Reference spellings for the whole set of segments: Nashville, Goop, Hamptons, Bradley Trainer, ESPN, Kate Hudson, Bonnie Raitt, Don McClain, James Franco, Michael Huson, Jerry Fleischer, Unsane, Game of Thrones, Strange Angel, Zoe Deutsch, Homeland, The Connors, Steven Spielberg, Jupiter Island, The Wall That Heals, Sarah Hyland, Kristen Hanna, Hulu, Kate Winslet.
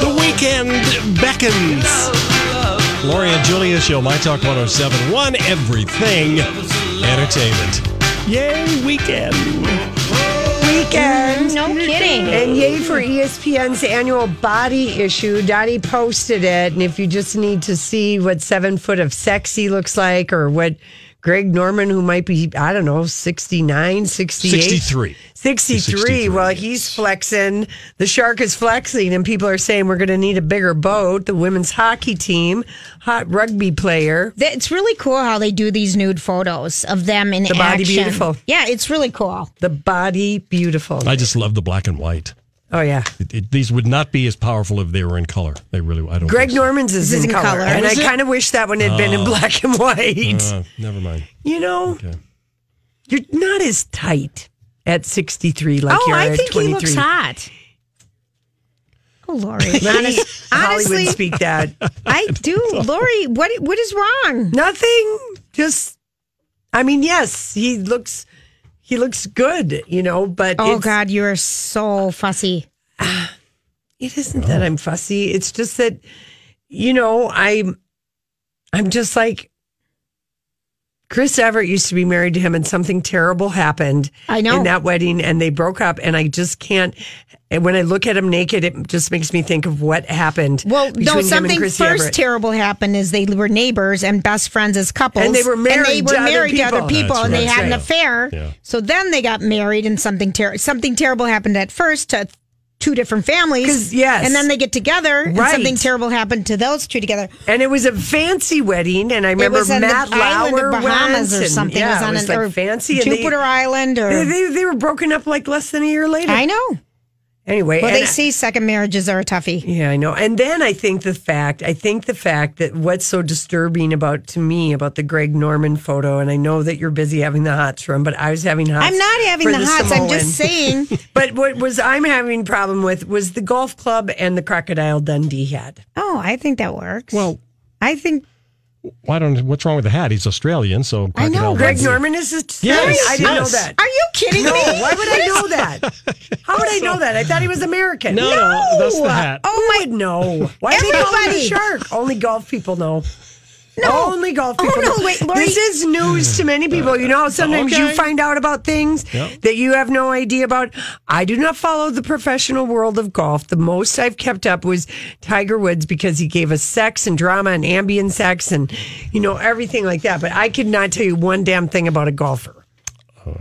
The weekend beckons. Lori and Julia show, My Talk 107.1, everything entertainment. Yay, weekend. Weekend. No kidding. And yay for ESPN's annual body issue. Dottie posted it. And if you just need to see what 7 foot of sexy looks like or what Greg Norman, who might be, I don't know, 69, 68? 63. 63. Well, he's flexing. The shark is flexing, and people are saying we're going to need a bigger boat. The women's hockey team, hot rugby player. It's really cool how they do these nude photos of them in action. The body beautiful. Yeah, it's really cool. The body beautiful. I just love the black and white. Oh, yeah. These would not be as powerful if they were in color. They really, I don't Greg think so. Norman's is in color. And I kind of wish that one had been in black and white. Never mind. You know, okay. You're not as tight at 63 like you're at 23. Oh, I think he looks hot. Oh, Lori. Honestly, Hollywood speak that. I do. Lori, what is wrong? Nothing. Just, I mean, yes, he looks... He looks good, you know, but... Oh, God, you are so fussy. It isn't that I'm fussy. It's just that, you know, I'm just like... Chris Everett used to be married to him, and something terrible happened in that wedding, and they broke up, and I just can't... And when I look at him naked, it just makes me think of what happened. Well, no, something first Everett. Terrible happened is they were neighbors and best friends as couples. And they were married, to other people, and they had an affair. Yeah. So then they got married, and something terrible happened at first to two different families. Yes. And then they get together, and something terrible happened to those two together. And it was a fancy wedding, and I remember Matt Lauer went. Bahamas or something. Yeah, it was on like fancy. Jupiter Island. Or they were broken up like less than a year later. I know. Anyway, well, they see second marriages are a toughie. Yeah, I know. And then I think the fact that what's so disturbing about the Greg Norman photo, and I know that you're busy having the hots run, but I was having hots. I'm not having the hots. Samoan. I'm just saying. But I'm having a problem with was the golf club and the Crocodile Dundee hat. Oh, I think that works. Well, I think. What's wrong with the hat? He's Australian, so I know. Greg Norman is Australian. Yes, I didn't know that. Are you kidding me? Why would I know that? How would I know that? I thought he was American. No, that's the hat. Oh my no! Why did he call the shark? Only golf people know. No. Only golf people. Oh, no, wait, Lori. This is news to many people. You know how sometimes you find out about things that you have no idea about? I do not follow the professional world of golf. The most I've kept up was Tiger Woods because he gave us sex and drama and ambient sex and, you know, everything like that. But I could not tell you one damn thing about a golfer.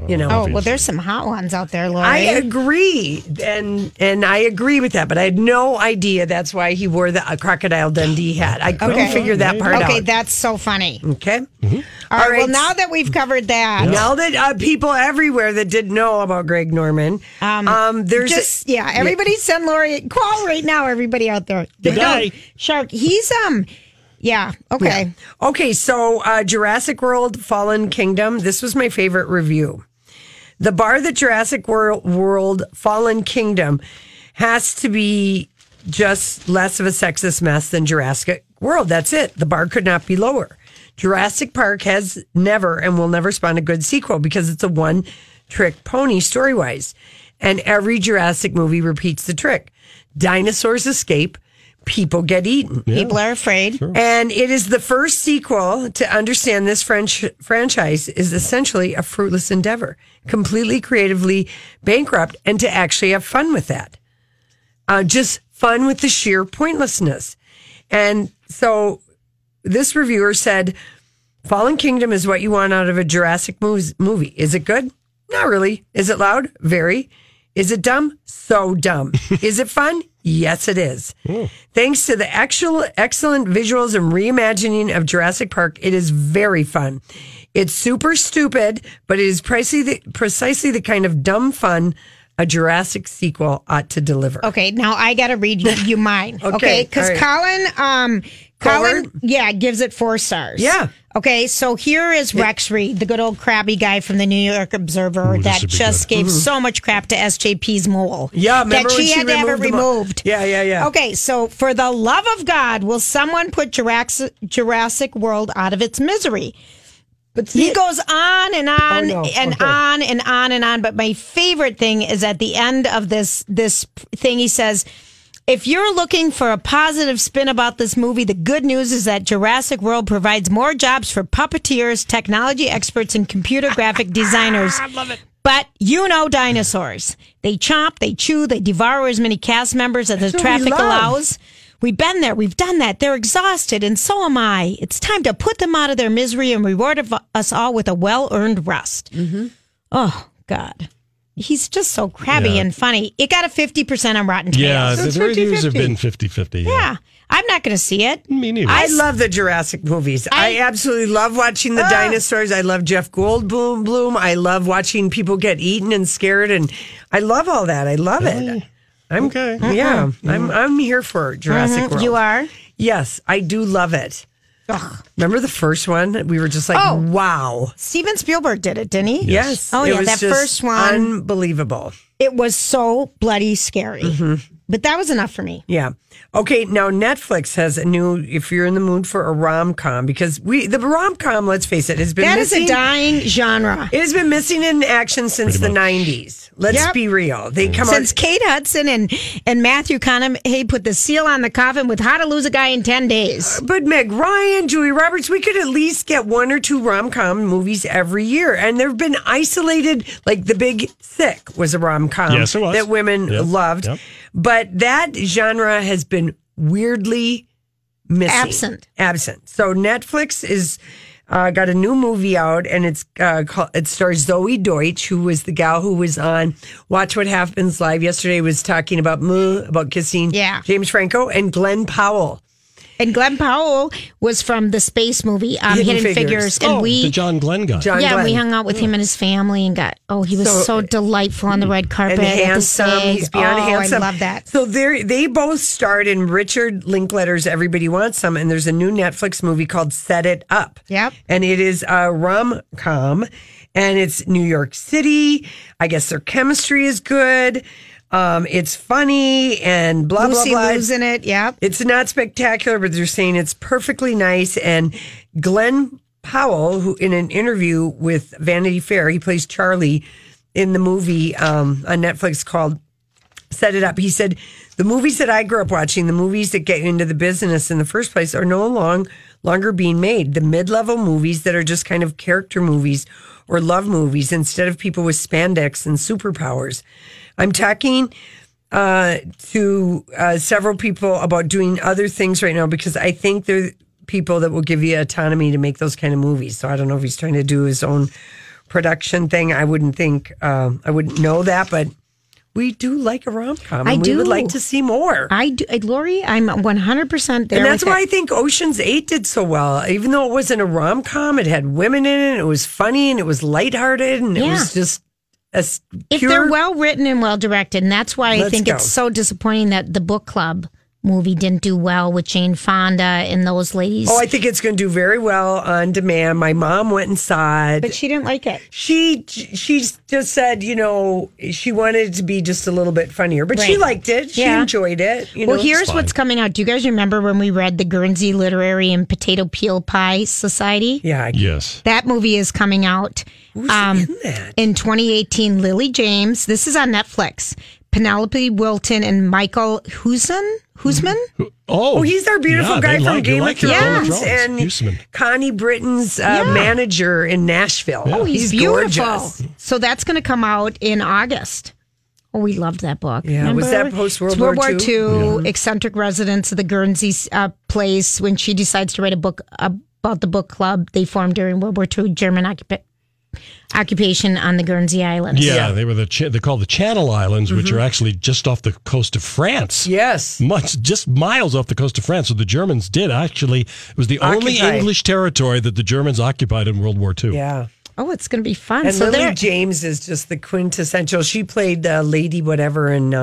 You know, obviously. Well, there's some hot ones out there, Lori. I agree, and I agree with that, but I had no idea that's why he wore the Crocodile Dundee hat. I couldn't figure that part out. Okay, that's so funny. Okay. Mm-hmm. All right, well, now that we've covered that. Yeah. Now that people everywhere that didn't know about Greg Norman, there's... everybody send Lori... Call right now, everybody out there. Good Shark, he's... Yeah. Okay. Yeah. Okay. So Jurassic World, Fallen Kingdom. This was my favorite review. The bar that Jurassic World, Fallen Kingdom has to be just less of a sexist mess than Jurassic World. That's it. The bar could not be lower. Jurassic Park has never and will never spawn a good sequel because it's a one-trick pony story-wise. And every Jurassic movie repeats the trick. Dinosaurs escape. people get eaten. Yeah. People are afraid. Sure. And it is the first sequel to understand this franchise is essentially a fruitless endeavor, completely creatively bankrupt, and to actually have fun with that. Just fun with the sheer pointlessness. And so this reviewer said, Fallen Kingdom is what you want out of a Jurassic movie. Is it good? Not really. Is it loud? Very. Is it dumb? So dumb. Is it fun? Yes, it is. Ooh. Thanks to the actual excellent visuals and reimagining of Jurassic Park, it is very fun. It's super stupid, but it is precisely the kind of dumb fun a Jurassic sequel ought to deliver. Okay, now I got to read you mine. Okay, because okay, right. Colin, yeah, gives it 4 stars. Yeah. Okay, so here is Rex Reed, the good old crabby guy from the New York Observer that just gave so much crap to SJP's mole. Yeah, remember that she had to have it removed. Yeah. Okay, so for the love of God, will someone put Jurassic World out of its misery? But he goes on and on. But my favorite thing is at the end of this thing, he says, if you're looking for a positive spin about this movie, the good news is that Jurassic World provides more jobs for puppeteers, technology experts, and computer graphic designers. I love it. But you know dinosaurs. They chomp, they chew, they devour as many cast members as the traffic allows. We've been there. We've done that. They're exhausted, and so am I. It's time to put them out of their misery and reward us all with a well-earned rest. Mm-hmm. Oh, God. He's just so crabby and funny. It got a 50% on Rotten Tomatoes. Yeah, so the reviews have been 50-50. Yeah. I'm not going to see it. Me neither. I love the Jurassic movies. I absolutely love watching the dinosaurs. I love Jeff Goldblum. I love watching people get eaten and scared, and I love all that. I love it. I'm okay. Yeah, I'm here for Jurassic World. You are? Yes, I do love it. Ugh. Remember the first one? We were just like, wow. Steven Spielberg did it, didn't he? Yes. Oh, yeah, that first one. Unbelievable. It was so bloody scary. Mm-hmm. But that was enough for me. Yeah. Okay, now Netflix has a new, if you're in the mood for a rom-com, because the rom-com, let's face it, has been missing. That is a dying genre. It has been missing in action since the 90s. Let's be real. They come since Kate Hudson and Matthew McConaughey put the seal on the coffin with How to Lose a Guy in 10 Days. But Meg Ryan, Julia Roberts, we could at least get 1 or 2 rom-com movies every year. And there have been isolated, like The Big Sick was a rom-com that women loved. Yep. But that genre has been weirdly missing. Absent. So Netflix is got a new movie out, and it's it stars Zoe Deutsch, who was the gal who was on Watch What Happens Live yesterday, was talking about kissing James Franco, and Glenn Powell. And Glenn Powell was from the space movie, Hidden Figures. And the John Glenn guy. We hung out with him and his family and got, he was so delightful on the red carpet. And handsome. He's beyond handsome. I love that. So they both starred in Richard Linklater's Everybody Wants Some, and there's a new Netflix movie called Set It Up. Yep. And it is a rom-com, and it's New York City. I guess their chemistry is good. It's funny and blah, blah, blah. Lucy Liu's in it, It's not spectacular, but they're saying it's perfectly nice. And Glenn Powell, who in an interview with Vanity Fair, he plays Charlie in the movie on Netflix called Set It Up. He said, the movies that I grew up watching, the movies that get into the business in the first place, are no longer being made. The mid-level movies that are just kind of character movies or love movies instead of people with spandex and superpowers. I'm talking to several people about doing other things right now because I think they're people that will give you autonomy to make those kind of movies. So I don't know if he's trying to do his own production thing. I wouldn't think, I wouldn't know that, but we do like a rom-com. We would like to see more. I do. Lori, I'm 100% there. And that's why I think Ocean's 8 did so well. Even though it wasn't a rom-com, it had women in it, it was funny, and it was lighthearted, and it was just... if they're well written and well directed, and that's why I think it's so disappointing that the book club movie didn't do well with Jane Fonda and those ladies. Oh, I think it's going to do very well on demand. My mom went and saw it, but she didn't like it. She just said, she wanted it to be just a little bit funnier, but she liked it. She enjoyed it. Here's what's coming out. Do you guys remember when we read the Guernsey Literary and Potato Peel Pie Society? Yeah. Yes. That movie is coming out. Who's in that? In 2018, Lily James. This is on Netflix. Penelope Wilton and Michael Huson. Huseman? Oh, he's our beautiful guy from Game of Thrones and Huseman. Connie Britton's manager in Nashville. Yeah. Oh, he's beautiful. Gorgeous. So that's going to come out in August. Oh, we loved that book. Yeah, remember? Was that post-World War II? World War II, yeah. Eccentric residents of the Guernsey place. When she decides to write a book about the book club they formed during World War II, German occupation on the Guernsey Islands. Yeah, they were they're called the Channel Islands, which are actually just off the coast of France. Yes, just miles off the coast of France. So the Germans did actually. It was the only English territory that the Germans occupied in World War II. Yeah. Oh, it's going to be fun. And so Lily James is just the quintessential. She played Lady Whatever and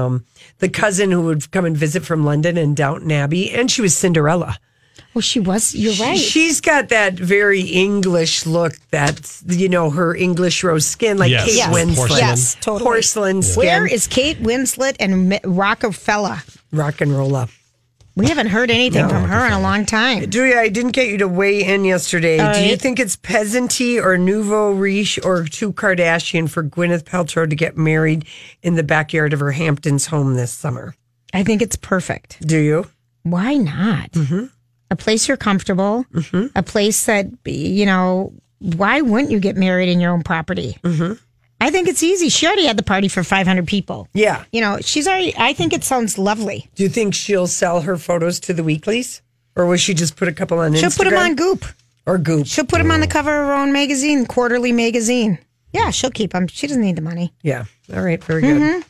the cousin who would come and visit from London in Downton Abbey, and she was Cinderella. Well, she was. You're right. She's got that very English look. That's her English rose skin, like Kate Winslet. Porcelain. Yes, totally. Porcelain skin. Where is Kate Winslet and Rockefeller? Rock and roll up. We haven't heard anything from her in a long time. Julia, I didn't get you to weigh in yesterday. Do you think it's peasantry or nouveau riche or too Kardashian for Gwyneth Paltrow to get married in the backyard of her Hamptons home this summer? I think it's perfect. Do you? Why not? Mm-hmm. A place you're comfortable, a place that, why wouldn't you get married in your own property? Mm-hmm. I think it's easy. She already had the party for 500 people. Yeah. She's already, I think it sounds lovely. Do you think she'll sell her photos to the weeklies? Or will she just put a couple on Instagram? She'll put them on Goop. Or Goop. She'll put them on the cover of her own magazine, quarterly magazine. Yeah, she'll keep them. She doesn't need the money. Yeah. All right. Very good.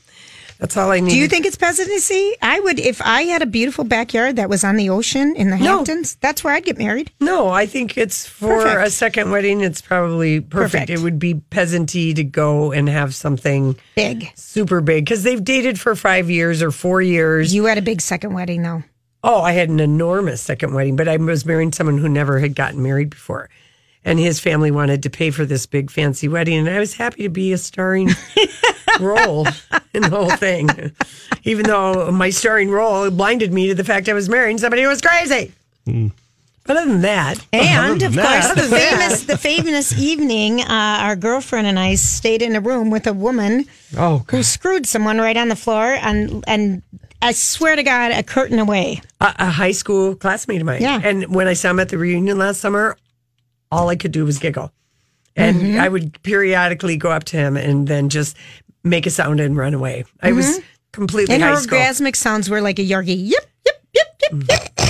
That's all I need. Do you think it's peasantry? I would, if I had a beautiful backyard that was on the ocean in the Hamptons, that's where I'd get married. No, I think it's for a second wedding. It's probably perfect. It would be peasantry to go and have something big, super big, because they've dated for 5 years or 4 years. You had a big second wedding, though. Oh, I had an enormous second wedding, but I was marrying someone who never had gotten married before. And his family wanted to pay for this big fancy wedding, and I was happy to be a starring role in the whole thing. Even though my starring role blinded me to the fact I was marrying somebody who was crazy. Mm. But other than that, the famous evening, our girlfriend and I stayed in a room with a woman who screwed someone right on the floor, and I swear to God, a curtain away. A high school classmate of mine. Yeah. And when I saw him at the reunion last summer, all I could do was giggle. And I would periodically go up to him and then just make a sound and run away. I was completely high school. And her orgasmic sounds were like a Yorkie. Yip, yip, yip, yip,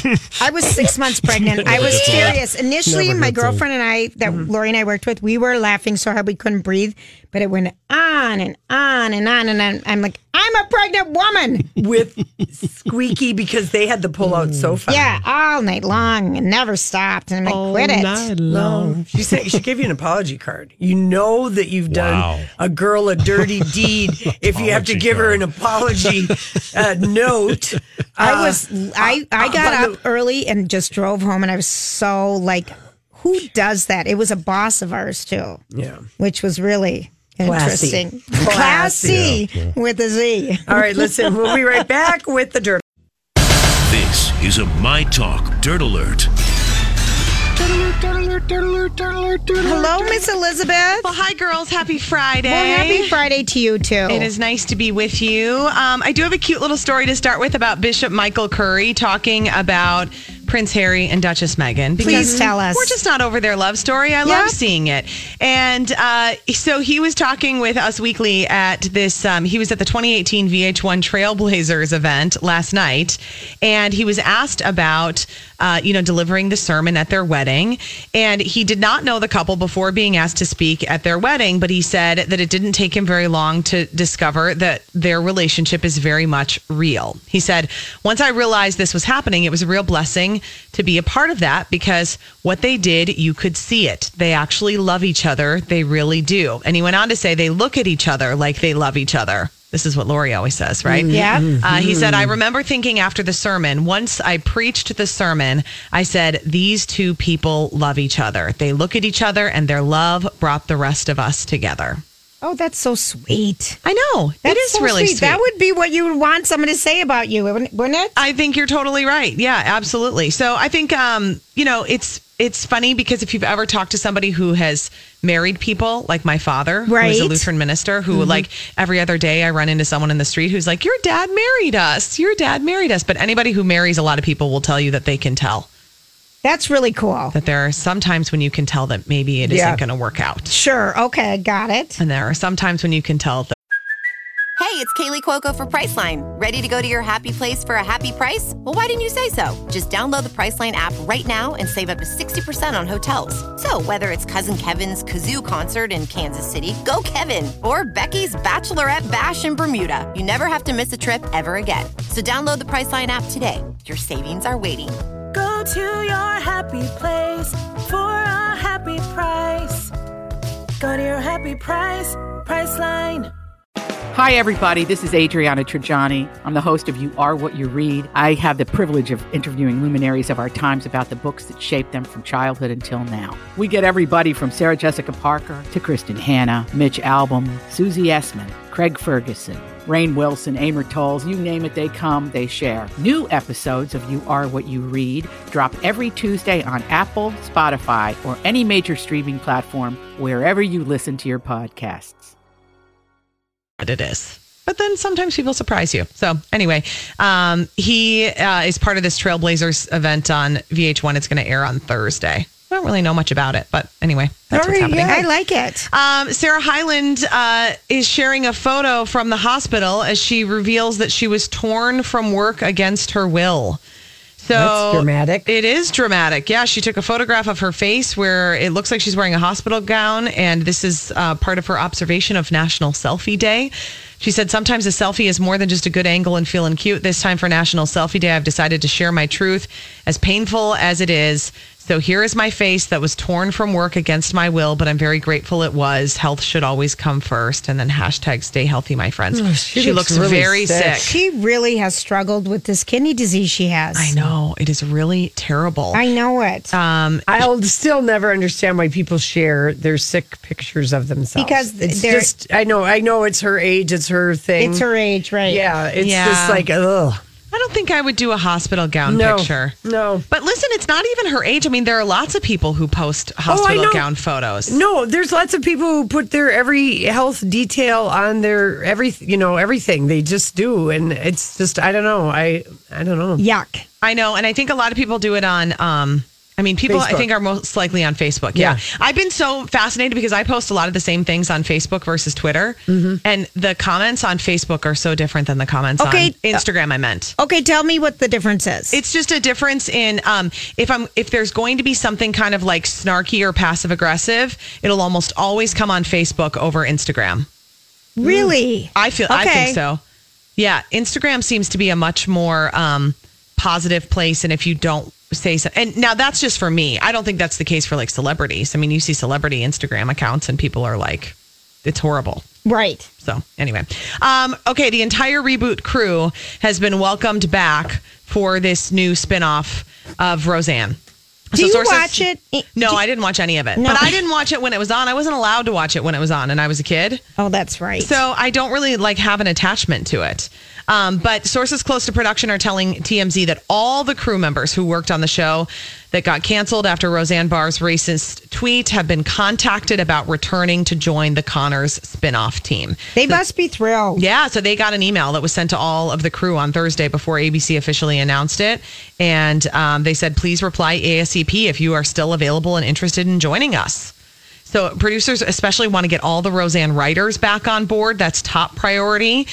yip. I was 6 months pregnant. I was furious. Initially, my girlfriend and I, Lori and I worked with, we were laughing so hard we couldn't breathe. But it went on and on and on. And I'm like, I'm a pregnant woman. With squeaky, because they had the pull-out sofa. Yeah, all night long. It never stopped. And I'm like, quit it. All night long. She gave you an apology card. You know that you've done a girl a dirty deed if you have to give her an apology note. I got up early and just drove home, and I was so like, who does that? It was a boss of ours, too. Yeah. Which was really... interesting. Classy. Classy with a Z. All right, listen, we'll be right back with the Dirt. This is a My Talk Dirt Alert. Hello, Miss Elizabeth. Well, hi, girls. Happy Friday. Well, happy Friday to you, too. It is nice to be with you. I do have a cute little story to start with about Bishop Michael Curry talking about Prince Harry and Duchess Meghan. Please tell us. We're just not over their love story. I love seeing it. And so he was talking with Us Weekly at this, he was at the 2018 VH1 Trailblazers event last night. And he was asked about, delivering the sermon at their wedding. And he did not know the couple before being asked to speak at their wedding. But he said that it didn't take him very long to discover that their relationship is very much real. He said, once I realized this was happening, it was a real blessing to be a part of that, because what they did, you could see it. They actually love each other. They really do. And he went on to say they look at each other like they love each other. This is what Lori always says, right? Yeah. He said, I remember thinking after the sermon, once I preached the sermon, I said, these two people love each other. They look at each other, and their love brought the rest of us together. Oh, that's so sweet. I know. That is so really sweet. That would be what you would want someone to say about you, wouldn't it? I think you're totally right. Yeah, absolutely. So I think, you know, it's funny because if you've ever talked to somebody who has married people, like my father, right, who is a Lutheran minister, who, mm-hmm, like every other day I run into someone in the street who's like, your dad married us. Your dad married us. But anybody who marries a lot of people will tell you that they can tell. That's really cool. That there are some times when you can tell that maybe it isn't going to work out. Sure. Okay. Got it. And there are some times when you can tell that. Hey, it's Kaylee Cuoco for Priceline. Ready to go to your happy place for a happy price? Well, why didn't you say so? Just download the Priceline app right now and save up to 60% on hotels. So whether it's Cousin Kevin's Kazoo Concert in Kansas City, go Kevin, or Becky's Bachelorette Bash in Bermuda, you never have to miss a trip ever again. So download the Priceline app today. Your savings are waiting. Go to your happy place for a happy price. Go to your happy price, Priceline. Hi, everybody. This is Adriana Trigiani. I'm the host of You Are What You Read. I have the privilege of interviewing luminaries of our times about the books that shaped them from childhood until now. We get everybody from Sarah Jessica Parker to Kristen Hanna, Mitch Albom, Susie Essman, Craig Ferguson, Rainn Wilson, Amor Towles, you name it, they come, they share. New episodes of You Are What You Read drop every Tuesday on Apple, Spotify, or any major streaming platform wherever you listen to your podcasts. It is. But then sometimes people surprise you. So anyway, he is part of this Trailblazers event on VH1. It's going to air on Thursday. I don't really know much about it, but anyway, that's what's happening. Yeah, I like it. Sarah Hyland is sharing a photo from the hospital as she reveals that she was torn from work against her will. So that's dramatic. It is dramatic. Yeah, she took a photograph of her face where it looks like she's wearing a hospital gown, and this is part of her observation of National Selfie Day. She said, sometimes a selfie is more than just a good angle and feeling cute. This time for National Selfie Day, I've decided to share my truth, as painful as it is. So here is my face that was torn from work against my will, but I'm very grateful it was. Health should always come first. And then hashtag stay healthy, my friends. Oh, she looks really very sick. She really has struggled with this kidney disease she has. I know. It is really terrible. I know it. I'll still never understand why people share their sick pictures of themselves. Because it's just, I know it's her age. It's her thing. It's her age, right? Yeah. It's just like, ugh. I don't think I would do a hospital gown picture. No. But listen, it's not even her age. I mean, there are lots of people who post hospital gown photos. No, there's lots of people who put their every health detail on their everything. They just do. And it's just, I don't know. I don't know. Yuck. I know. And I think a lot of people do it on people, Facebook. I think, are most likely on Facebook. Yeah. I've been so fascinated because I post a lot of the same things on Facebook versus Twitter. Mm-hmm. And the comments on Facebook are so different than the comments on Instagram, I meant. Okay, tell me what the difference is. It's just a difference in if there's going to be something kind of like snarky or passive-aggressive, it'll almost always come on Facebook over Instagram. Really? I think so. Yeah. Instagram seems to be a much more positive place. And if you don't say so. And now that's just for me. I don't think that's the case for like celebrities. I mean, you see celebrity Instagram accounts and people are like, it's horrible. Right. So anyway, the entire reboot crew has been welcomed back for this new spinoff of Roseanne. Watch it? No, I didn't watch any of it. No. But I didn't watch it when it was on. I wasn't allowed to watch it when it was on, and I was a kid. Oh, that's right. So I don't really have an attachment to it. But sources close to production are telling TMZ that all the crew members who worked on the show that got canceled after Roseanne Barr's racist tweet have been contacted about returning to join the Connors spinoff team. They must be thrilled. Yeah, so they got an email that was sent to all of the crew on Thursday before ABC officially announced it. And they said, please reply ASAP if you are still available and interested in joining us. So producers especially want to get all the Roseanne writers back on board. That's top priority.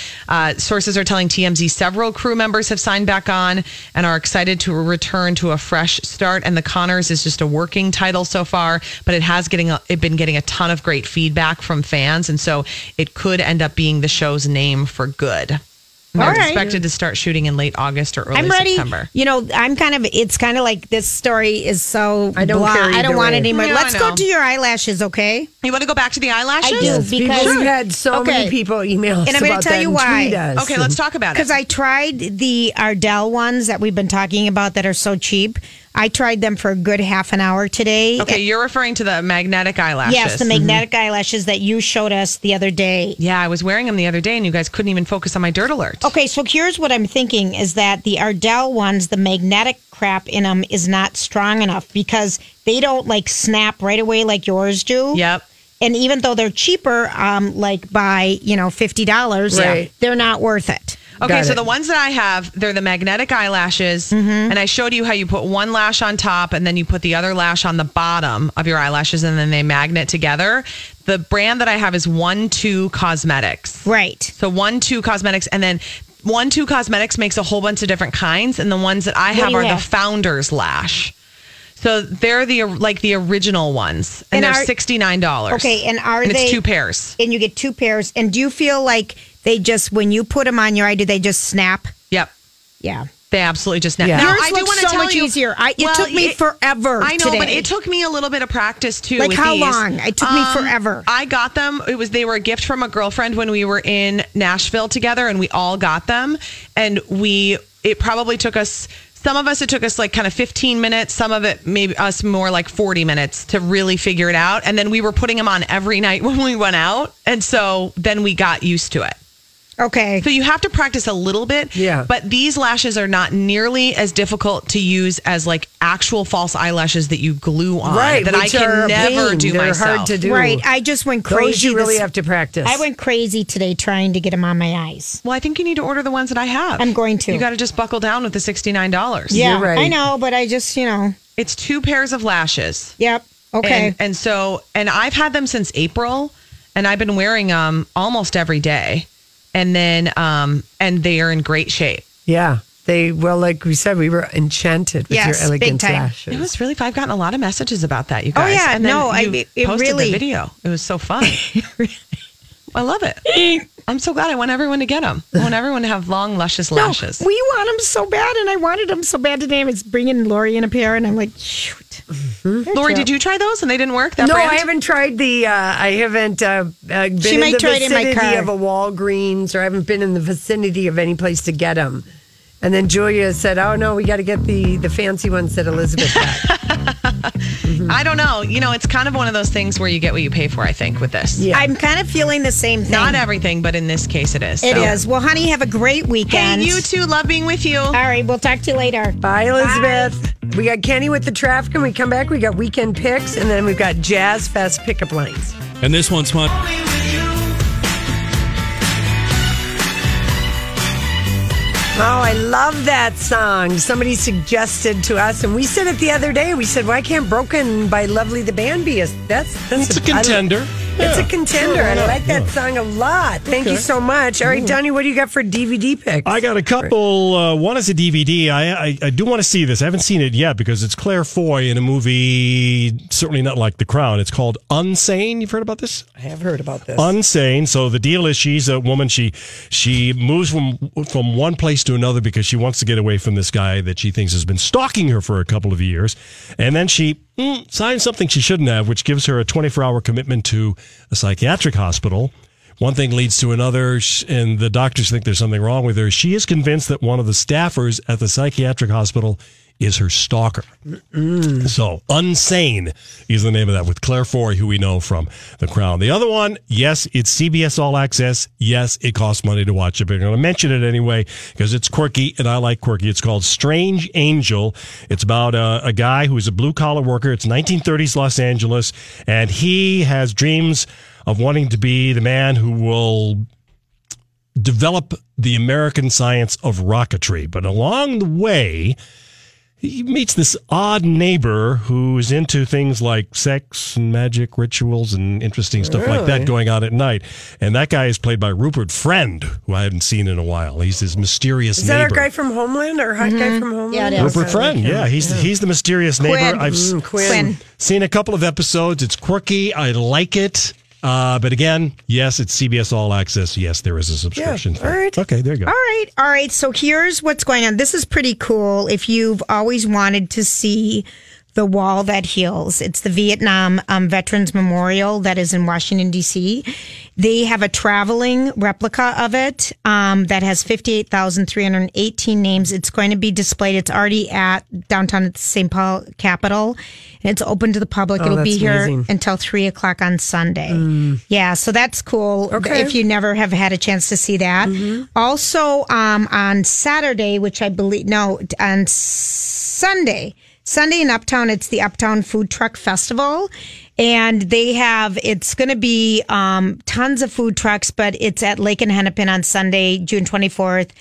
Sources are telling TMZ several crew members have signed back on and are excited to return to a fresh start. And The Connors is just a working title so far, but it has been getting a ton of great feedback from fans. And so it could end up being the show's name for good. They're expected to start shooting in late August or early September. You know, it's kind of like this story is so I don't want it anymore. No, let's go to your eyelashes, okay? You want to go back to the eyelashes? I do, because we've had so many people email us and I'm going to tell you why. Okay, let's talk about it. Because I tried the Ardell ones that we've been talking about that are so cheap. I tried them for a good half an hour today. Okay, you're referring to the magnetic eyelashes. Yes, the magnetic eyelashes that you showed us the other day. Yeah, I was wearing them the other day, and you guys couldn't even focus on my dirt alert. Okay, so here's what I'm thinking is that the Ardell ones, the magnetic crap in them is not strong enough because they don't, like, snap right away like yours do. Yep. And even though they're cheaper, like by, you know, $50, right, they're not worth it. Okay, so the ones that I have, they're the magnetic eyelashes, and I showed you how you put one lash on top, and then you put the other lash on the bottom of your eyelashes, and then they magnet together. The brand that I have is 1 2 Cosmetics. Right. So 1 2 Cosmetics, and then 1 2 Cosmetics makes a whole bunch of different kinds, and the ones that I have are the Founder's Lash. So they're the like the original ones, and they're $69. Okay, and are they? It's two pairs, and you get two pairs. And do you feel like they just when you put them on your eye, do they just snap? Yep. Yeah. They absolutely just snap. Yeah. Now, I do want to so tell much you, easier. It took me forever. I know, today. But it took me a little bit of practice too. Like with how these. Long? It took me forever. I got them. They were a gift from a girlfriend when we were in Nashville together, and we all got them, and it probably took us. Some of us, it took us like kind of 15 minutes. Some of it, maybe us more like 40 minutes to really figure it out. And then we were putting them on every night when we went out. And so then we got used to it. Okay. So you have to practice a little bit. Yeah. But these lashes are not nearly as difficult to use as like actual false eyelashes that you glue on. Right. That I can never do myself. They're hard to do. Right. I just went crazy. Those you really have to practice. I went crazy today trying to get them on my eyes. Well, I think you need to order the ones that I have. I'm going to. You got to just buckle down with the $69. Yeah. You're right. I know, but I just, you know. It's two pairs of lashes. Yep. Okay. And I've had them since April, and I've been wearing them almost every day. And then, and they are in great shape. Yeah. Like we said, we were enchanted with your elegant lashes. It was really fun. I've gotten a lot of messages about that, you guys. Oh, yeah. And then you posted the video. It was so fun. I love it. I'm so glad. I want everyone to get them. I want everyone to have long, luscious lashes. We want them so bad, and I wanted them so bad today. I was bringing Lori in a pair, and I'm like, shoot. Mm-hmm. Lori, did you try those and they didn't work? I haven't tried the. I haven't been she in might the try vicinity it in my car. Of a Walgreens, or I haven't been in the vicinity of any place to get them. And then Julia said, "Oh no, we got to get the fancy ones that Elizabeth had." I don't know. You know, it's kind of one of those things where you get what you pay for, I think, with this. Yeah. I'm kind of feeling the same thing. Not everything, but in this case it is. It is. Well, honey, have a great weekend. Hey, you too. Love being with you. All right. We'll talk to you later. Bye, Elizabeth. Bye. We got Kenny with the traffic. When we come back, we got weekend picks, and then we've got Jazz Fest pickup lines. And this one's fun. Oh, I love that song. Somebody suggested to us, and we said it the other day. We said, "Why can't Broken by Lovely the Band be a?" That's a contender. It's a contender, and I like that song a lot. Thank you so much. All right, Donnie, what do you got for DVD picks? I got a couple. One is a DVD. I do want to see this. I haven't seen it yet because it's Claire Foy in a movie, certainly not like The Crown. It's called Unsane. You've heard about this? I have heard about this. Unsane. So the deal is she's a woman. She moves from one place to another because she wants to get away from this guy that she thinks has been stalking her for a couple of years. And then she signs something she shouldn't have, which gives her a 24-hour commitment to a psychiatric hospital. One thing leads to another, and the doctors think there's something wrong with her. She is convinced that one of the staffers at the psychiatric hospital is her stalker. Mm-mm. So, Unsane is the name of that, with Claire Foy, who we know from The Crown. The other one, yes, it's CBS All Access. Yes, it costs money to watch it, but I'm going to mention it anyway because it's quirky, and I like quirky. It's called Strange Angel. It's about a guy who is a blue-collar worker. It's 1930s Los Angeles, and he has dreams of wanting to be the man who will develop the American science of rocketry. But along the way, he meets this odd neighbor who's into things like sex and magic rituals and interesting stuff like that going on at night. And that guy is played by Rupert Friend, who I haven't seen in a while. He's his mysterious neighbor. Is that our guy from Homeland or hot guy from Homeland? Yeah, it is. Rupert Friend, yeah. He's the mysterious neighbor. I've seen a couple of episodes. It's quirky. I like it. But again, yes, it's CBS All Access. Yes, there is a subscription fee. All right. Okay, there you go. All right. So here's what's going on. This is pretty cool. If you've always wanted to see The Wall That Heals. It's the Vietnam Veterans Memorial that is in Washington, D.C. They have a traveling replica of it that has 58,318 names. It's going to be displayed. It's already at downtown at the St. Paul Capitol. And it's open to the public. It'll be here until 3 o'clock on Sunday. Yeah, so that's cool if you never have had a chance to see that. Also, on Saturday, which I believe, on Sunday in Uptown, it's the Uptown Food Truck Festival. And they have, it's going to be tons of food trucks, but it's at Lake and Hennepin on Sunday, June 24th.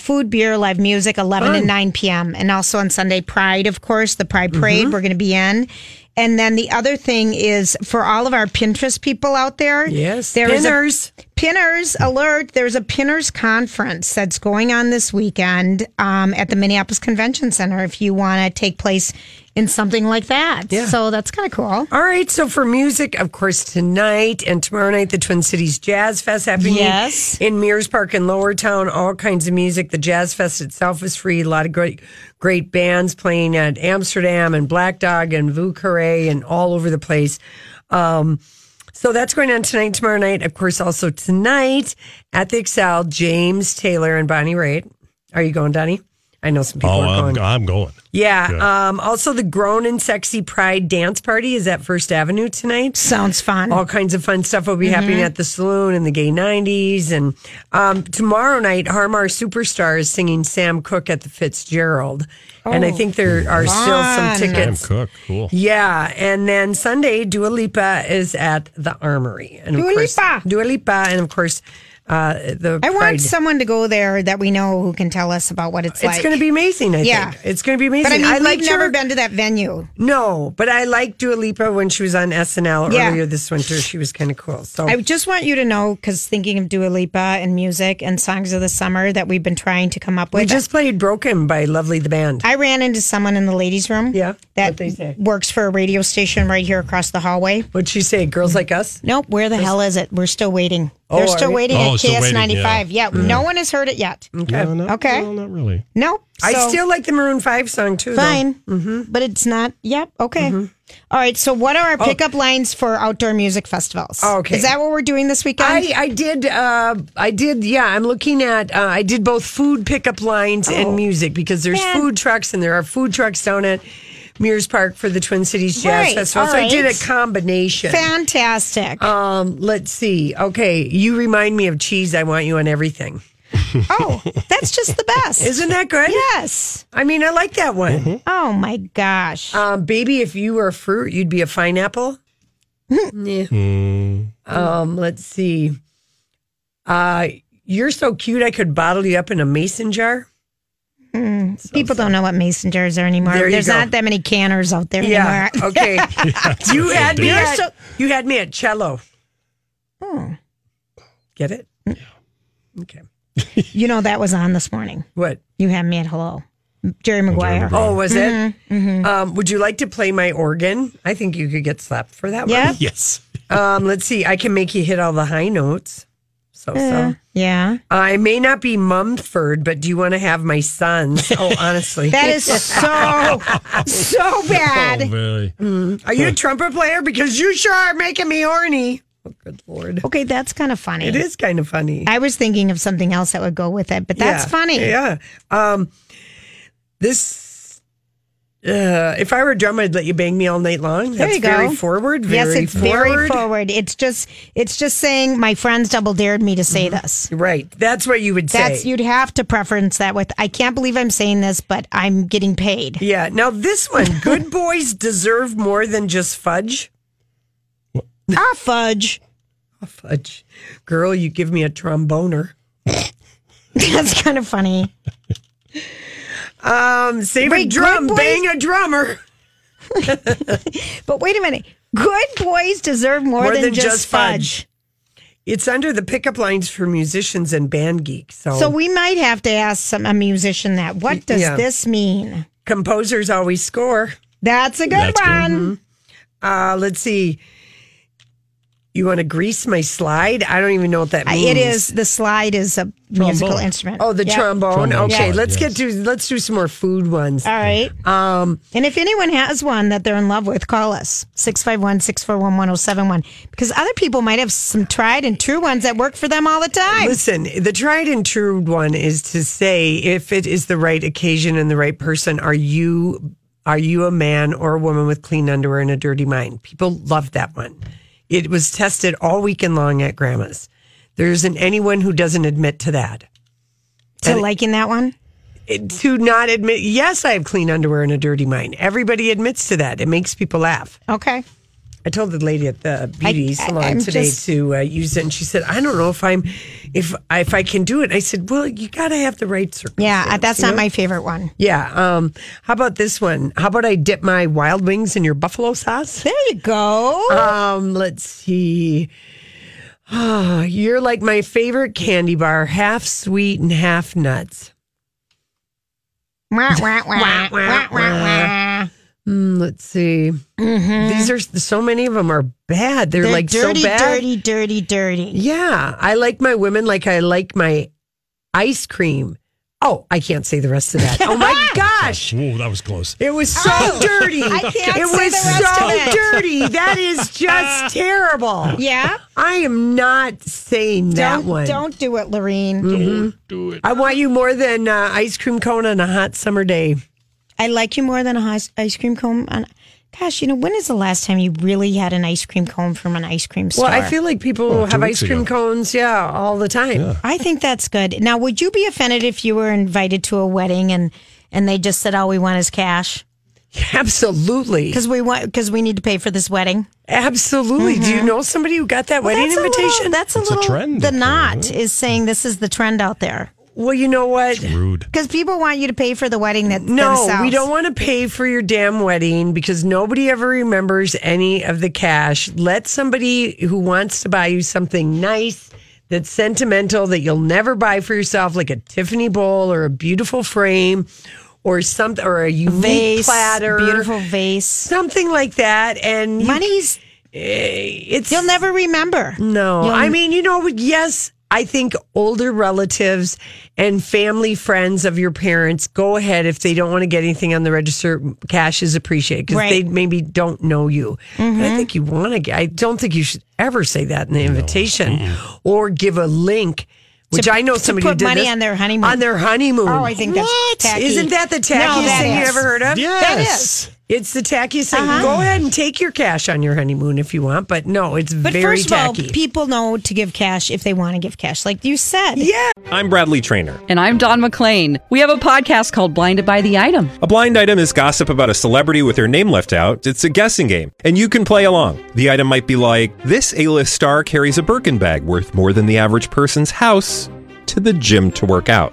Food, beer, live music, 11 and 9 p.m. And also on Sunday, Pride, of course, the Pride Parade we're going to be in. And then the other thing is for all of our Pinterest people out there. Pinners alert. There's a Pinners conference that's going on this weekend at the Minneapolis Convention Center if you want to take place in something like that. Yeah. So that's kind of cool. All right. So for music, of course, tonight and tomorrow night, the Twin Cities Jazz Fest happening in Mears Park in Lower Town. All kinds of music. The Jazz Fest itself is free. A lot of great bands playing at Amsterdam and Black Dog and Vucare and all over the place. So that's going on tonight, tomorrow night. Of course, also tonight at the Excel, James Taylor and Bonnie Raitt. Are you going, Donnie? I know some people are going. I'm going. Yeah. Also, the Grown and Sexy Pride Dance Party is at First Avenue tonight. Sounds fun. All kinds of fun stuff will be happening at the Saloon and the Gay 90s. And tomorrow night, Harmar Superstar is singing Sam Cooke at the Fitzgerald. And I think there are still some tickets. Sam Cooke, cool. Yeah. And then Sunday, Dua Lipa is at the Armory. And Dua Lipa, and of course... I want someone to go there that we know who can tell us about what it's like. It's going to be amazing, I think. It's going to be amazing. But I mean, we've never been to that venue. No, but I liked Dua Lipa when she was on SNL earlier this winter. She was kind of cool. So I just want you to know, because thinking of Dua Lipa and music and songs of the summer that we've been trying to come up with. We just played Broken by Lovely the Band. I ran into someone in the ladies' room that works for a radio station right here across the hallway. What'd she say? Girls Like Us? Nope. Where the hell is it? We're still waiting. They're still waiting at KS95. Yeah. No one has heard it yet. Okay. No, well, not really. No. So. I still like the Maroon 5 song, too. Fine. But it's not. Yep. Okay. All right. So what are our pickup lines for outdoor music festivals? Okay. Is that what we're doing this weekend? I did, I'm looking at, I did both food pickup lines and music because there's food trucks and there are food trucks down at Mears Park for the Twin Cities Jazz Festival. So I did a combination. Fantastic. Let's see. Okay, you remind me of cheese. I want you on everything. Oh, that's just the best. Isn't that good? Yes. I mean, I like that one. Oh, my gosh. Baby, if you were a fruit, you'd be a fine apple. Let's see. You're so cute, I could bottle you up in a mason jar. People don't know what mason jars are anymore. There's not that many canners out there anymore. Okay. You had me at cello. Oh. Get it? Yeah. Okay. You know, that was on this morning. What? You had me at hello. Jerry Maguire. Oh, was it? Would you like to play my organ? I think you could get slapped for that one. Yes. Let's see. I can make you hit all the high notes. Yeah. I may not be Mumford, but do you want to have my sons? Oh, honestly. That is so bad. Oh, really? Are you a trumpet player? Because you sure are making me horny. Oh, good Lord. Okay, that's kind of funny. It is kind of funny. I was thinking of something else that would go with it, but that's funny. Yeah. If I were a drummer, I'd let you bang me all night long. That's very forward. It's just saying my friends double dared me to say this. Right. That's what you would say. You'd have to preference that with, I can't believe I'm saying this, but I'm getting paid. Yeah. Now this one, good boys deserve more than just fudge. Ah, fudge. Girl, you give me a tromboner. That's kind of funny. Save a drum, bang a drummer. But wait a minute. Good boys deserve more than just fudge. It's under the pickup lines for musicians and band geeks. So we might have to ask a musician that. What does this mean? Composers always score. That's a good one. Let's see. You want to grease my slide? I don't even know what that means. It is, the slide is a musical instrument. Oh, the trombone. Okay, let's get to, let's do some more food ones. All right. And if anyone has one that they're in love with, call us. 651-641-1071. Because other people might have some tried and true ones that work for them all the time. Listen, the tried and true one is to say, if it is the right occasion and the right person, are you a man or a woman with clean underwear and a dirty mind? People love that one. It was tested all weekend long at Grandma's. There isn't anyone who doesn't admit to that. To liking that one? To not admit, yes, I have clean underwear and a dirty mind. Everybody admits to that. It makes people laugh. Okay. I told the lady at the beauty salon today to use it, and she said, "I don't know if I can do it." I said, "Well, you got to have the right circumstances." Yeah, that's not my favorite one. Yeah. How about this one? How about I dip my wild wings in your buffalo sauce? There you go. Let's see. Oh, you're like my favorite candy bar, half sweet and half nuts. Wah, wah, wah, wah, wah, wah, wah. Let's see. Mm-hmm. These are so many of them are bad. They're like dirty, so bad. Dirty. Yeah. I like my women like I like my ice cream. Oh, I can't say the rest of that. Oh my gosh. Ooh, that was close. It was so dirty. I can't say the rest of it. It was so dirty. That is just terrible. Yeah. I am not saying that one. Don't do it, Lorene. Mm-hmm. Don't do it. I want you more than ice cream cone on a hot summer day. I like you more than a ice cream cone. Gosh, you know, when is the last time you really had an ice cream cone from an ice cream store? Well, I feel like people have ice cream cones, all the time. Yeah. I think that's good. Now, would you be offended if you were invited to a wedding and they just said, all we want is cash? Absolutely. Because we need to pay for this wedding. Absolutely. Mm-hmm. Do you know somebody who got that wedding invitation? That's a little trend. The Knot is saying this is the trend out there. Well, you know what? It's rude. Because people want you to pay for the wedding themselves. We don't want to pay for your damn wedding because nobody ever remembers any of the cash. Let somebody who wants to buy you something nice that's sentimental that you'll never buy for yourself, like a Tiffany bowl or a beautiful frame or something, or a unique platter, beautiful vase, something like that. And money's you'll never remember. No, I mean, you know, yes. I think older relatives and family friends of your parents, go ahead. If they don't want to get anything on the register, cash is appreciated because they maybe don't know you. Mm-hmm. I think you want to get, I don't think you should ever say that in the invitation or give a link, which I know somebody who did money on their honeymoon. On their honeymoon. Oh, I think that's tacky. Isn't that the tackiest thing you ever heard of? Yes. That is. It's the tackiest thing. Go ahead and take your cash on your honeymoon if you want, but no, it's very tacky. But first of all, people know to give cash if they want to give cash, like you said. Yeah. I'm Bradley Trainer, and I'm Don McClain. We have a podcast called Blinded by the Item. A blind item is gossip about a celebrity with their name left out. It's a guessing game, and you can play along. The item might be like, this A-list star carries a Birkin bag worth more than the average person's house to the gym to work out.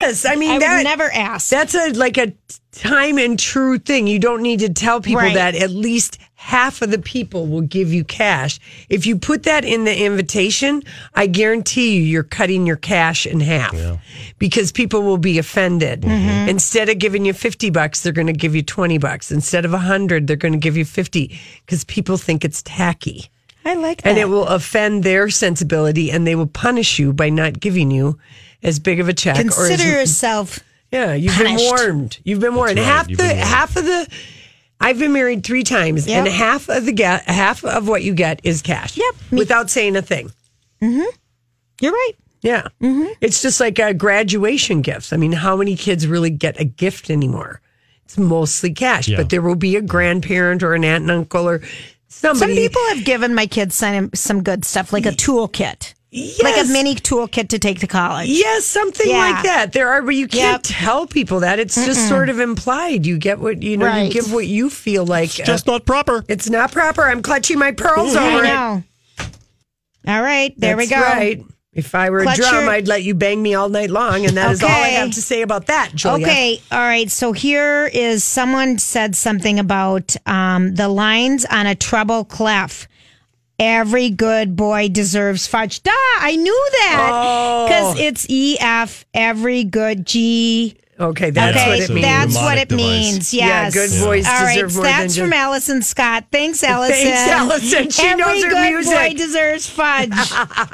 Yes, I mean, I would never ask. That's a time and true thing. You don't need to tell people that. At least half of the people will give you cash. If you put that in the invitation, I guarantee you're cutting your cash in half because people will be offended. Mm-hmm. Instead of giving you $50, they're going to give you $20. Instead of 100, they're going to give you 50 because people think it's tacky. I like that. And it will offend their sensibility, and they will punish you by not giving you as big of a check. Consider yourself. Yeah, you've punished. Been warned. You've been warned. Right. Half of the. I've been married 3 times, and half of what you get is cash. Yep, without saying a thing. Mm-hmm. You're right. Yeah. Mm-hmm. It's just like graduation gifts. I mean, how many kids really get a gift anymore? It's mostly cash, but there will be a grandparent or an aunt and uncle or somebody. Some people have given my kids some good stuff, like a toolkit. Yes. Like a mini toolkit to take to college. Yes, something like that. There are, but you can't tell people that. It's just sort of implied. You get what you know. Right. You give what you feel like. It's just not proper. It's not proper. I'm clutching my pearls over it. All right, there we go. Right. If I were a drum, I'd let you bang me all night long. And that is all I have to say about that, Julia. Okay. All right. So here is someone said something about the lines on a treble clef. Every good boy deserves fudge. Duh, I knew that. Because it's EF, every good G. Okay, that's what it means. That's what it means, yes. Yeah, good boys deserve more than just... All right, that's from Allison Scott. Thanks, Allison. Thanks, Allison. She knows her music. Every good boy deserves fudge.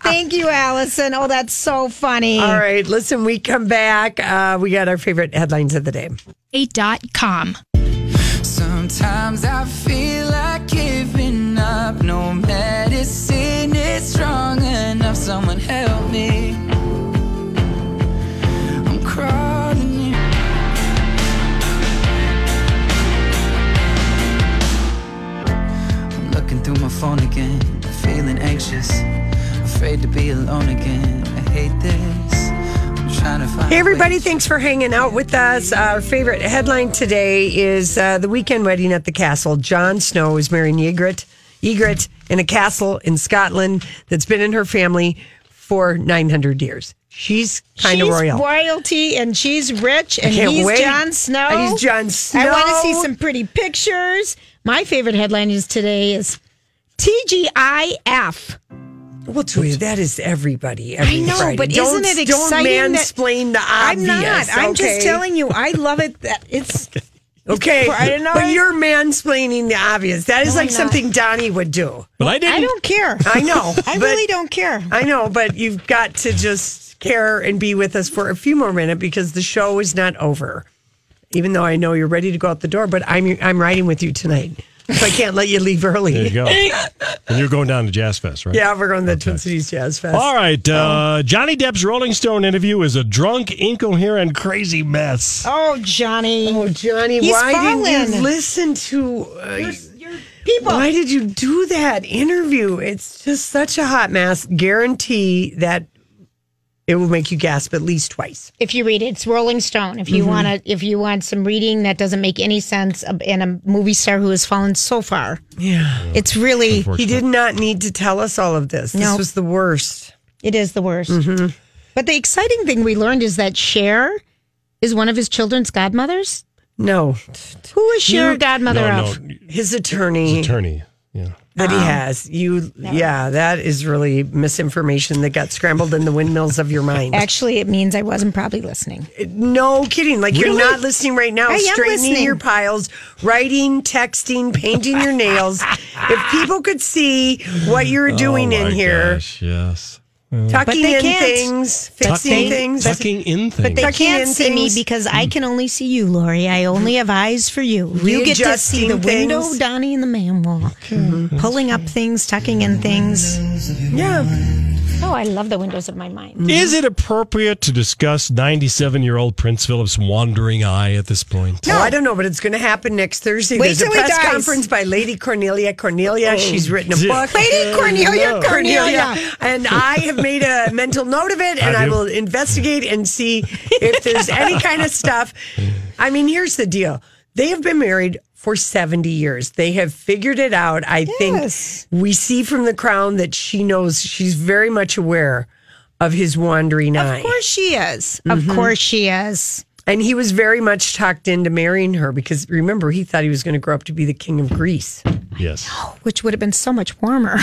Thank you, Allison. Oh, that's so funny. All right, listen, we come back. We got our favorite headlines of the day. .com. Sometimes I feel like giving up. No medicine is strong enough. Someone help me. I'm crawling. Through my phone again, feeling anxious, afraid to be alone again. I hate this. I'm trying to find. Hey everybody, thanks for hanging out with us. Our favorite headline today is the weekend wedding at the castle. Jon Snow is marrying Ygritte in a castle in Scotland that's been in her family for 900 years. She's royal. She's royalty, and she's rich, and he's Jon Snow. He's Jon Snow. I want to see some pretty pictures. My favorite headline is today is TGIF. Well, Julia, that is everybody. I know, Friday. But isn't it exciting? Don't mansplain the obvious. I'm not. Okay? I'm just telling you. I love it. That it's okay. I don't know. But you're mansplaining the obvious. That is something Donnie would do. But I didn't. I don't care. I know. I really don't care. I know, but you've got to just care and be with us for a few more minutes because the show is not over. Even though I know you're ready to go out the door, but I'm riding with you tonight. So I can't let you leave early. There you go. And you're going down to Jazz Fest, right? Yeah, we're going to the Twin Cities Jazz Fest. All right. Johnny Depp's Rolling Stone interview is a drunk, incoherent, crazy mess. Oh, Johnny. He's didn't you listen to your people? Why did you do that interview? It's just such a hot mess. Guarantee that it will make you gasp at least twice. If you read it, it's Rolling Stone. If you want some reading that doesn't make any sense in a movie star who has fallen so far. Yeah. It's really... He did not need to tell us all of this. This was the worst. It is the worst. Mm-hmm. But the exciting thing we learned is that Cher is one of his children's godmothers? No. Who is Cher godmother of? No. His attorney. Yeah. That he has. That is really misinformation that got scrambled in the windmills of your mind. Actually, it means I wasn't probably listening. No kidding. Like, really? You're not listening right now. I straightening listening. Your piles, writing, texting, painting your nails. If people could see what you're doing in here. Gosh, yes. Tucking in things, fixing things. Tucking in things. But they can't see me because I can only see you, Lori. I only have eyes for you. You get to see the window, Donnie, and the man wall. Mm-hmm. Pulling up things, tucking in things. Yeah. Oh, I love the windows of my mind. Mm-hmm. Is it appropriate to discuss 97-year-old Prince Philip's wandering eye at this point? No, I don't know, but it's going to happen next Thursday. Wait till he dies. There's a press conference by Lady Cornelia. Oh, she's written a book. Lady Cornelia. And I have made a mental note of it, and I will investigate and see if there's any kind of stuff. I mean, here's the deal. They have been married for 70 years. They have figured it out. I think we see from The Crown that she knows, she's very much aware of his wandering eye. Of course she is. Mm-hmm. Of course she is. And he was very much talked into marrying her because, remember, he thought he was going to grow up to be the king of Greece. Yes. Which would have been so much warmer. Ben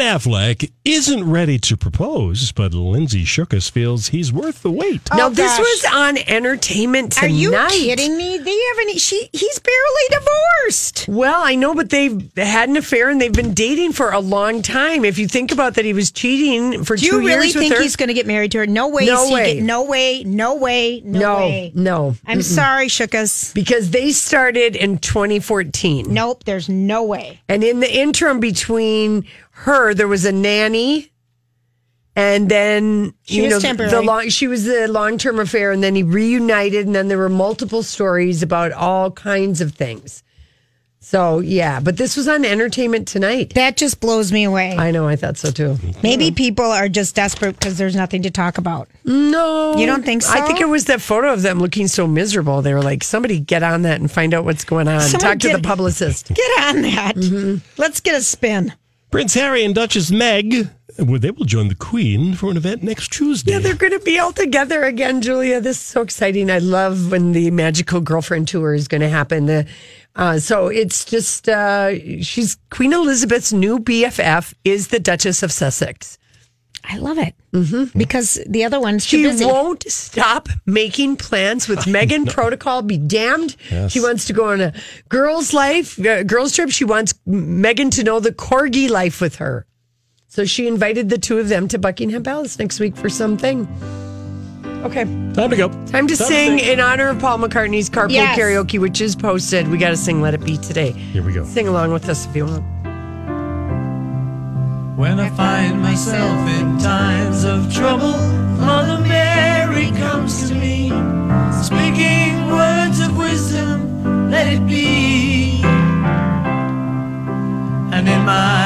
Affleck isn't ready to propose, but Lindsay Shookus feels he's worth the wait. This was on Entertainment Tonight. Are you kidding me? They haven't. He's barely divorced. Well, I know, but they've had an affair and they've been dating for a long time. If you think about that, he was cheating for 2 years with her. Do you really think he's going to get married to her? No way. No way. No. I'm sorry, Shookus. Because they started in 2014. Nope. There's no way. And in the interim between her, there was a nanny, and then she was the long-term affair, and then he reunited, and then there were multiple stories about all kinds of things. So yeah, but this was on Entertainment Tonight. That just blows me away. I know, I thought so too. Maybe people are just desperate because there's nothing to talk about. No, you don't think so? I think it was that photo of them looking so miserable. They were like, "Somebody get on that and find out what's going on. Talk to the publicist. Get on that. Mm-hmm. Let's get a spin." Prince Harry and Duchess Meg, well, they will join the Queen for an event next Tuesday. Yeah, they're going to be all together again, Julia. This is so exciting. I love when the Magical Girlfriend Tour is going to happen. So it's just, she's Queen Elizabeth's new BFF is the Duchess of Sussex. I love it. Mm-hmm. Because the other one's too busy. She won't stop making plans with Meghan. Protocol be damned. Yes. She wants to go on a girls' trip. She wants Meghan to know the corgi life with her. So she invited the two of them to Buckingham Palace next week for something. Okay. Time to go. Time to sing in honor of Paul McCartney's Carpool Karaoke, which is posted. We got to sing Let It Be today. Here we go. Sing along with us if you want. When I find myself in times of trouble, Mother Mary comes to me, speaking words of wisdom, let it be. And in my